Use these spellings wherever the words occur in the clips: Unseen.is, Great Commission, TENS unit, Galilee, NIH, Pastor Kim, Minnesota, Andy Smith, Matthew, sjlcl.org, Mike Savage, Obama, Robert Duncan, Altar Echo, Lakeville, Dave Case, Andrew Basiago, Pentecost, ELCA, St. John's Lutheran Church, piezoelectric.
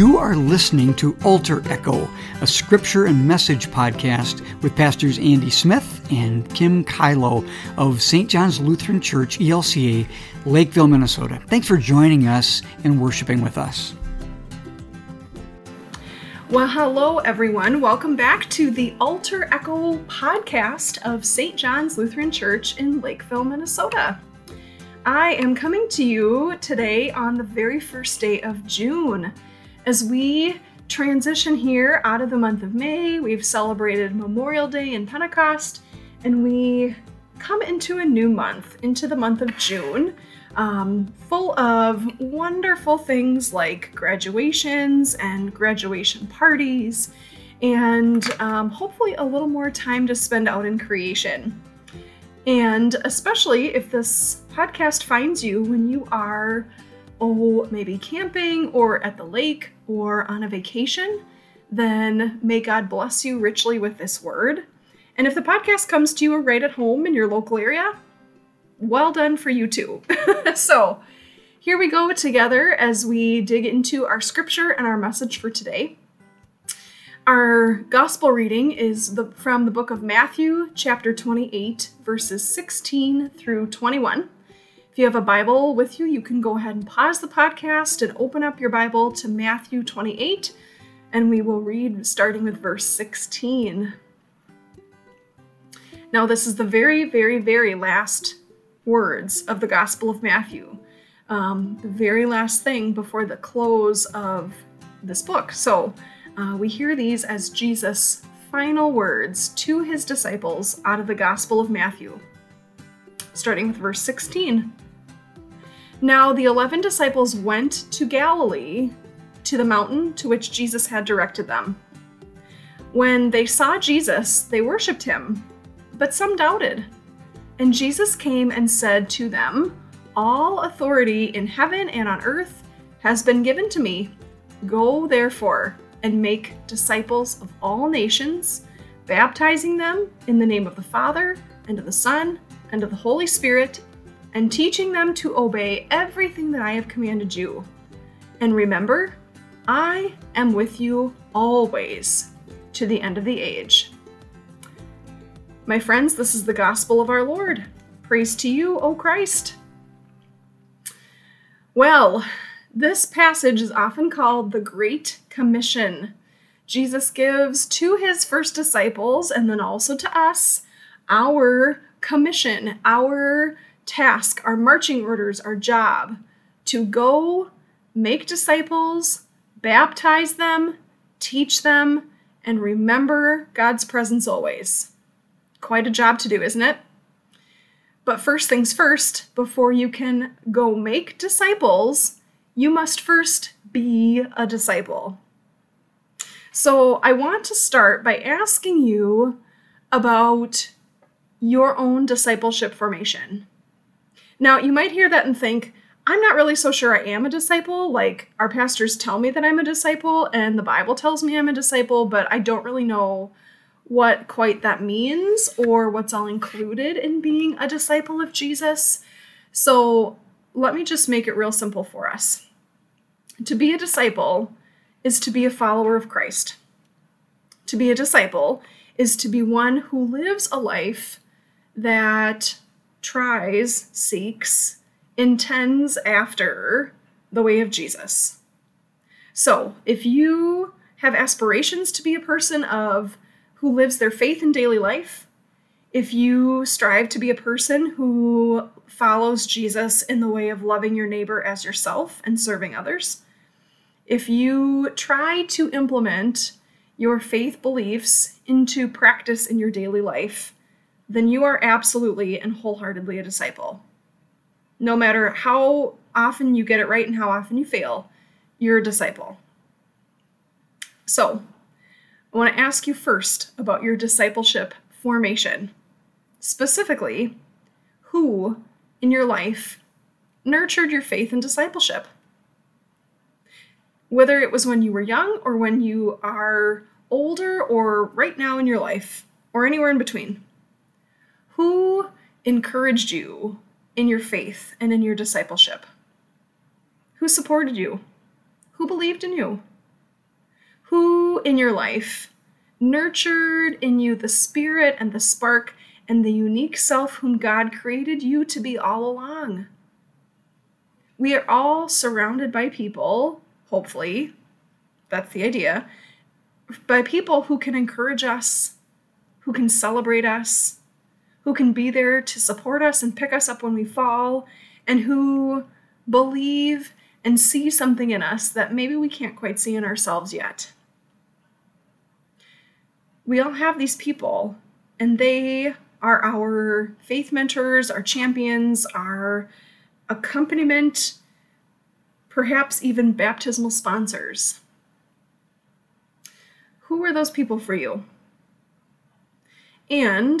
You are listening to Altar Echo, a scripture and message podcast with Pastors Andy Smith and Kim Kylo of St. John's Lutheran Church, ELCA, Lakeville, Minnesota. Thanks for joining us and worshiping with us. Well, hello, everyone. Welcome back to the Altar Echo podcast of St. John's Lutheran Church in Lakeville, Minnesota. I am coming to you today on the very first day of June. As we transition here out of the month of May, we've celebrated Memorial Day and Pentecost, and we come into a new month, into the month of June, full of wonderful things like graduations and graduation parties, and hopefully a little more time to spend out in creation. And especially if this podcast finds you when you are maybe camping or at the lake or on a vacation, then may God bless you richly with this word. And if the podcast comes to you right at home in your local area, well done for you too. So here we go together as we dig into our scripture and our message for today. Our gospel reading is from the book of Matthew, chapter 28, verses 16 through 21. If you have a Bible with you, you can go ahead and pause the podcast and open up your Bible to Matthew 28, and we will read starting with verse 16. Now, this is the very, very, very last words of the Gospel of Matthew, the very last thing before the close of this book. So we hear these as Jesus' final words to his disciples out of the Gospel of Matthew, starting with verse 16. Now the 11 disciples went to Galilee, to the mountain to which Jesus had directed them. When they saw Jesus, they worshipped him, but some doubted. And Jesus came and said to them, "All authority in heaven and on earth has been given to me. Go therefore and make disciples of all nations, baptizing them in the name of the Father and of the Son and of the Holy Spirit, and teaching them to obey everything that I have commanded you. And remember, I am with you always, to the end of the age." My friends, this is the gospel of our Lord. Praise to you, O Christ. Well, this passage is often called the Great Commission. Jesus gives to his first disciples, and then also to us, our commission, our task, our marching orders, our job to go make disciples, baptize them, teach them, and remember God's presence always. Quite a job to do, isn't it? But first things first, before you can go make disciples, you must first be a disciple. So I want to start by asking you about your own discipleship formation. Now, you might hear that and think, I'm not really so sure I am a disciple. Like, our pastors tell me that I'm a disciple, and the Bible tells me I'm a disciple, but I don't really know what quite that means or what's all included in being a disciple of Jesus. So let me just make it real simple for us. To be a disciple is to be a follower of Christ. To be a disciple is to be one who lives a life that tries, seeks, intends after the way of Jesus. So if you have aspirations to be a person who lives their faith in daily life, if you strive to be a person who follows Jesus in the way of loving your neighbor as yourself and serving others, if you try to implement your faith beliefs into practice in your daily life, then you are absolutely and wholeheartedly a disciple. No matter how often you get it right and how often you fail, you're a disciple. So, I want to ask you first about your discipleship formation. Specifically, who in your life nurtured your faith and discipleship? Whether it was when you were young or when you are older or right now in your life or anywhere in between. Who encouraged you in your faith and in your discipleship? Who supported you? Who believed in you? who in your life nurtured in you the spirit and the spark and the unique self whom God created you to be all along. We are all surrounded by people, hopefully, that's the idea, by people who can encourage us, who can celebrate us, who can be there to support us and pick us up when we fall, and who believe and see something in us that maybe we can't quite see in ourselves yet. We all have these people, and they are our faith mentors, our champions, our accompaniment, perhaps even baptismal sponsors. Who are those people for you? And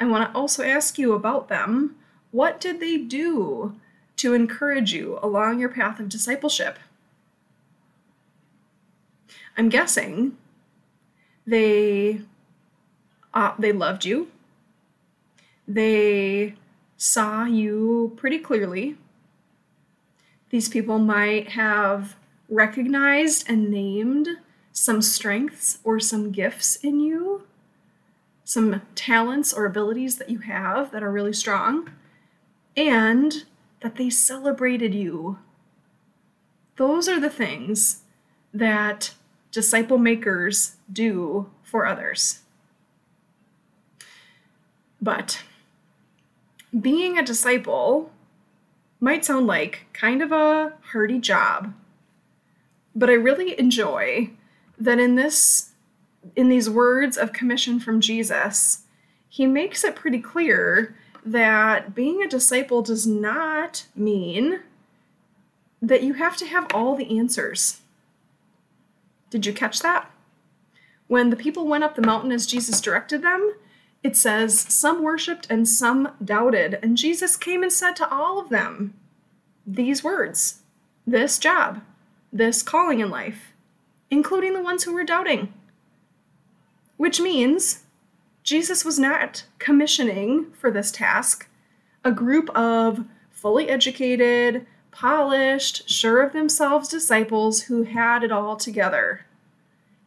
I want to also ask you about them. What did they do to encourage you along your path of discipleship? I'm guessing they loved you. They saw you pretty clearly. These people might have recognized and named some strengths or some gifts in you, some talents or abilities that you have that are really strong, and that they celebrated you. Those are the things that disciple makers do for others. But being a disciple might sound like kind of a hardy job, but I really enjoy that in these words of commission from Jesus, he makes it pretty clear that being a disciple does not mean that you have to have all the answers. Did you catch that? When the people went up the mountain as Jesus directed them, it says, some worshipped and some doubted. And Jesus came and said to all of them these words, this job, this calling in life, including the ones who were doubting. Which means Jesus was not commissioning for this task a group of fully educated, polished, sure of themselves disciples who had it all together.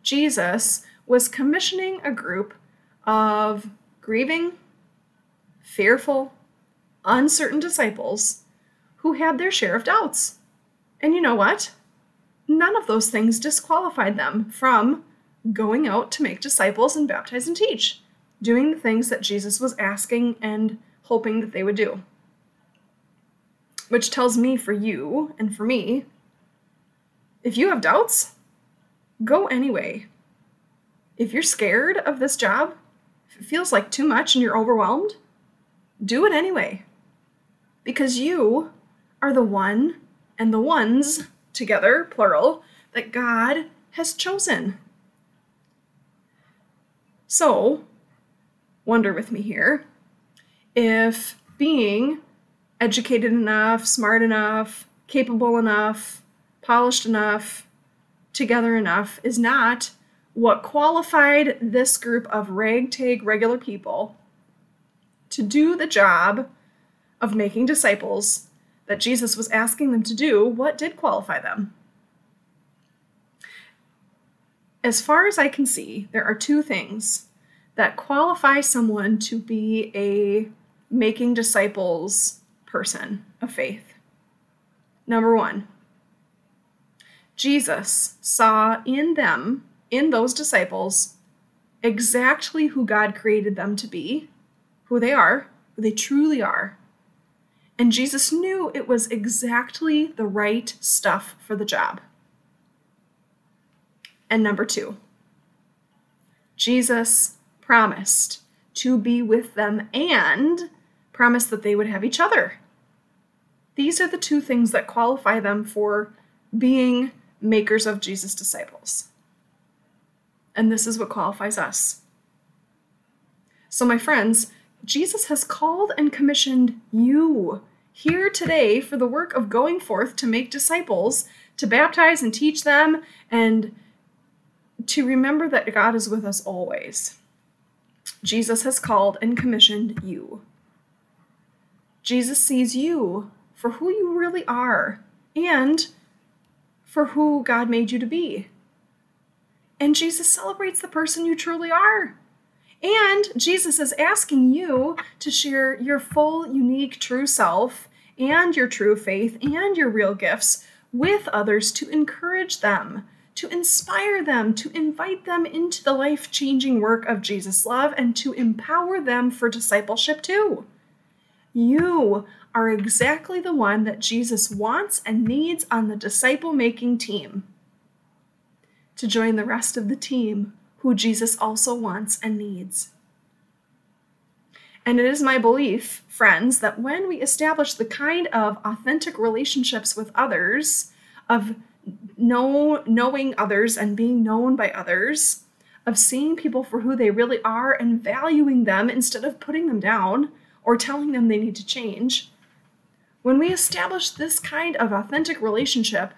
Jesus was commissioning a group of grieving, fearful, uncertain disciples who had their share of doubts. And you know what? None of those things disqualified them from going out to make disciples and baptize and teach, doing the things that Jesus was asking and hoping that they would do. Which tells me for you and for me, if you have doubts, go anyway. If you're scared of this job, if it feels like too much and you're overwhelmed, do it anyway. Because you are the one and the ones, together, plural, that God has chosen. So, wonder with me here, if being educated enough, smart enough, capable enough, polished enough, together enough is not what qualified this group of ragtag regular people to do the job of making disciples that Jesus was asking them to do, what did qualify them? As far as I can see, there are two things that qualify someone to be a making disciples person of faith. Number one, Jesus saw in them, in those disciples, exactly who God created them to be, who they are, who they truly are. And Jesus knew it was exactly the right stuff for the job. And number two, Jesus promised to be with them and promised that they would have each other. These are the two things that qualify them for being makers of Jesus' disciples. And this is what qualifies us. So my friends, Jesus has called and commissioned you here today for the work of going forth to make disciples, to baptize and teach them, and to remember that God is with us always. Jesus has called and commissioned you. Jesus sees you for who you really are and for who God made you to be. And Jesus celebrates the person you truly are. And Jesus is asking you to share your full, unique, true self and your true faith and your real gifts with others to encourage them, to inspire them, to invite them into the life-changing work of Jesus' love, and to empower them for discipleship too. You are exactly the one that Jesus wants and needs on the disciple-making team to join the rest of the team who Jesus also wants and needs. And it is my belief, friends, that when we establish the kind of authentic relationships with others, of knowing others and being known by others, of seeing people for who they really are and valuing them instead of putting them down or telling them they need to change, when we establish this kind of authentic relationship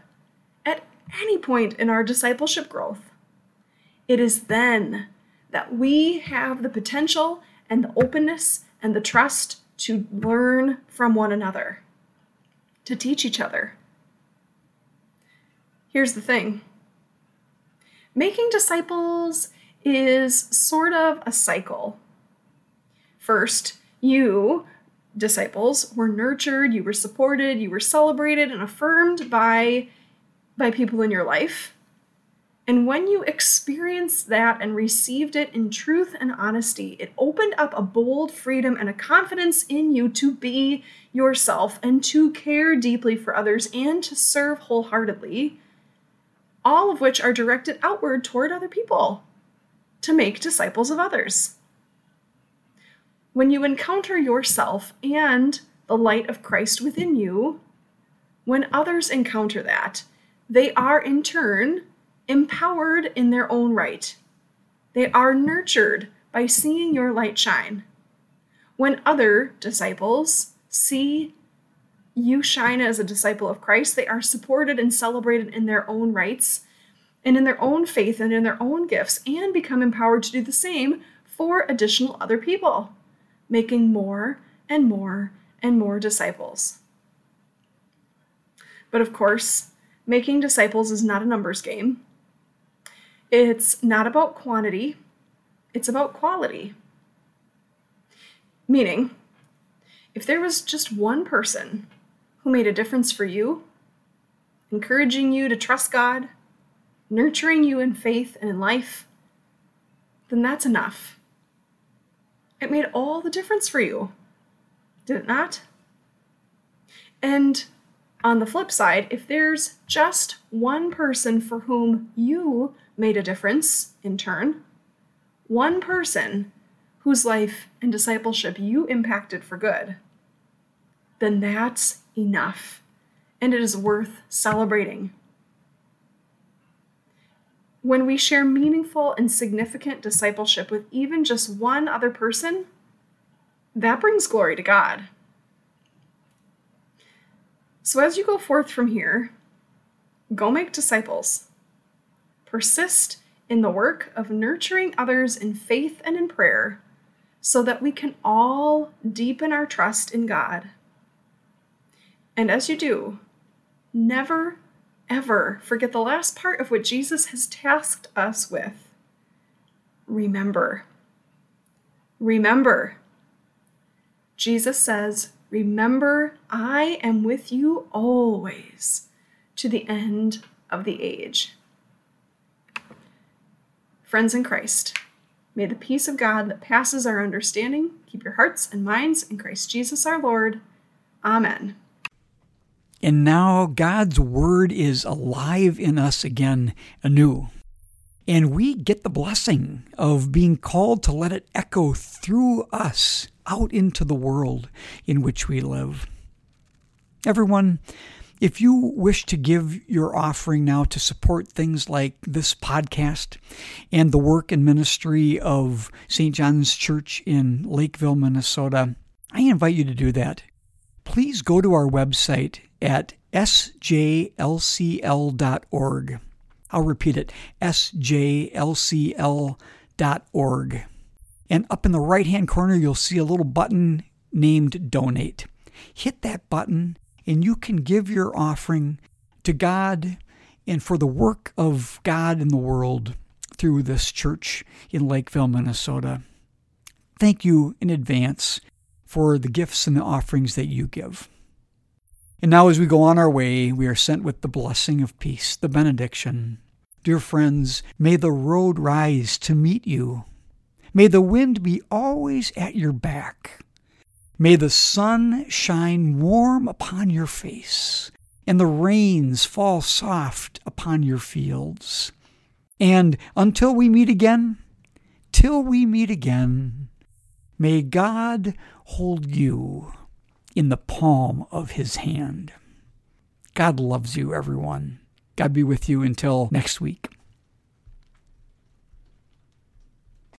at any point in our discipleship growth, it is then that we have the potential and the openness and the trust to learn from one another, to teach each other. Here's the thing. Making disciples is sort of a cycle. First, you, disciples, were nurtured, you were supported, you were celebrated and affirmed by people in your life. And when you experienced that and received it in truth and honesty, it opened up a bold freedom and a confidence in you to be yourself and to care deeply for others and to serve wholeheartedly, all of which are directed outward toward other people to make disciples of others. When you encounter yourself and the light of Christ within you, when others encounter that, they are in turn empowered in their own right. They are nurtured by seeing your light shine. When other disciples see you shine as a disciple of Christ, they are supported and celebrated in their own rights and in their own faith and in their own gifts, and become empowered to do the same for additional other people, making more and more and more disciples. But of course, making disciples is not a numbers game. It's not about quantity, it's about quality. Meaning, if there was just one person who made a difference for you, encouraging you to trust God, nurturing you in faith and in life, then that's enough. It made all the difference for you, did it not? And on the flip side, if there's just one person for whom you made a difference in turn, one person whose life and discipleship you impacted for good, then that's enough, and it is worth celebrating. When we share meaningful and significant discipleship with even just one other person, that brings glory to God. So as you go forth from here, go make disciples. Persist in the work of nurturing others in faith and in prayer so that we can all deepen our trust in God. And as you do, never, ever forget the last part of what Jesus has tasked us with. Remember. Remember. Jesus says, "Remember, I am with you always, to the end of the age." Friends in Christ, may the peace of God that passes our understanding keep your hearts and minds in Christ Jesus our Lord. Amen. And now God's word is alive in us again anew. And we get the blessing of being called to let it echo through us out into the world in which we live. Everyone, if you wish to give your offering now to support things like this podcast and the work and ministry of St. John's Church in Lakeville, Minnesota, I invite you to do that. Please go to our website at sjlcl.org. I'll repeat it, sjlcl.org. And up in the right-hand corner, you'll see a little button named Donate. Hit that button, and you can give your offering to God and for the work of God in the world through this church in Lakeville, Minnesota. Thank you in advance for the gifts and the offerings that you give. And now as we go on our way, we are sent with the blessing of peace, the benediction. Dear friends, may the road rise to meet you. May the wind be always at your back. May the sun shine warm upon your face, and the rains fall soft upon your fields. And till we meet again, may God hold you in the palm of his hand. God loves you, everyone. God be with you until next week.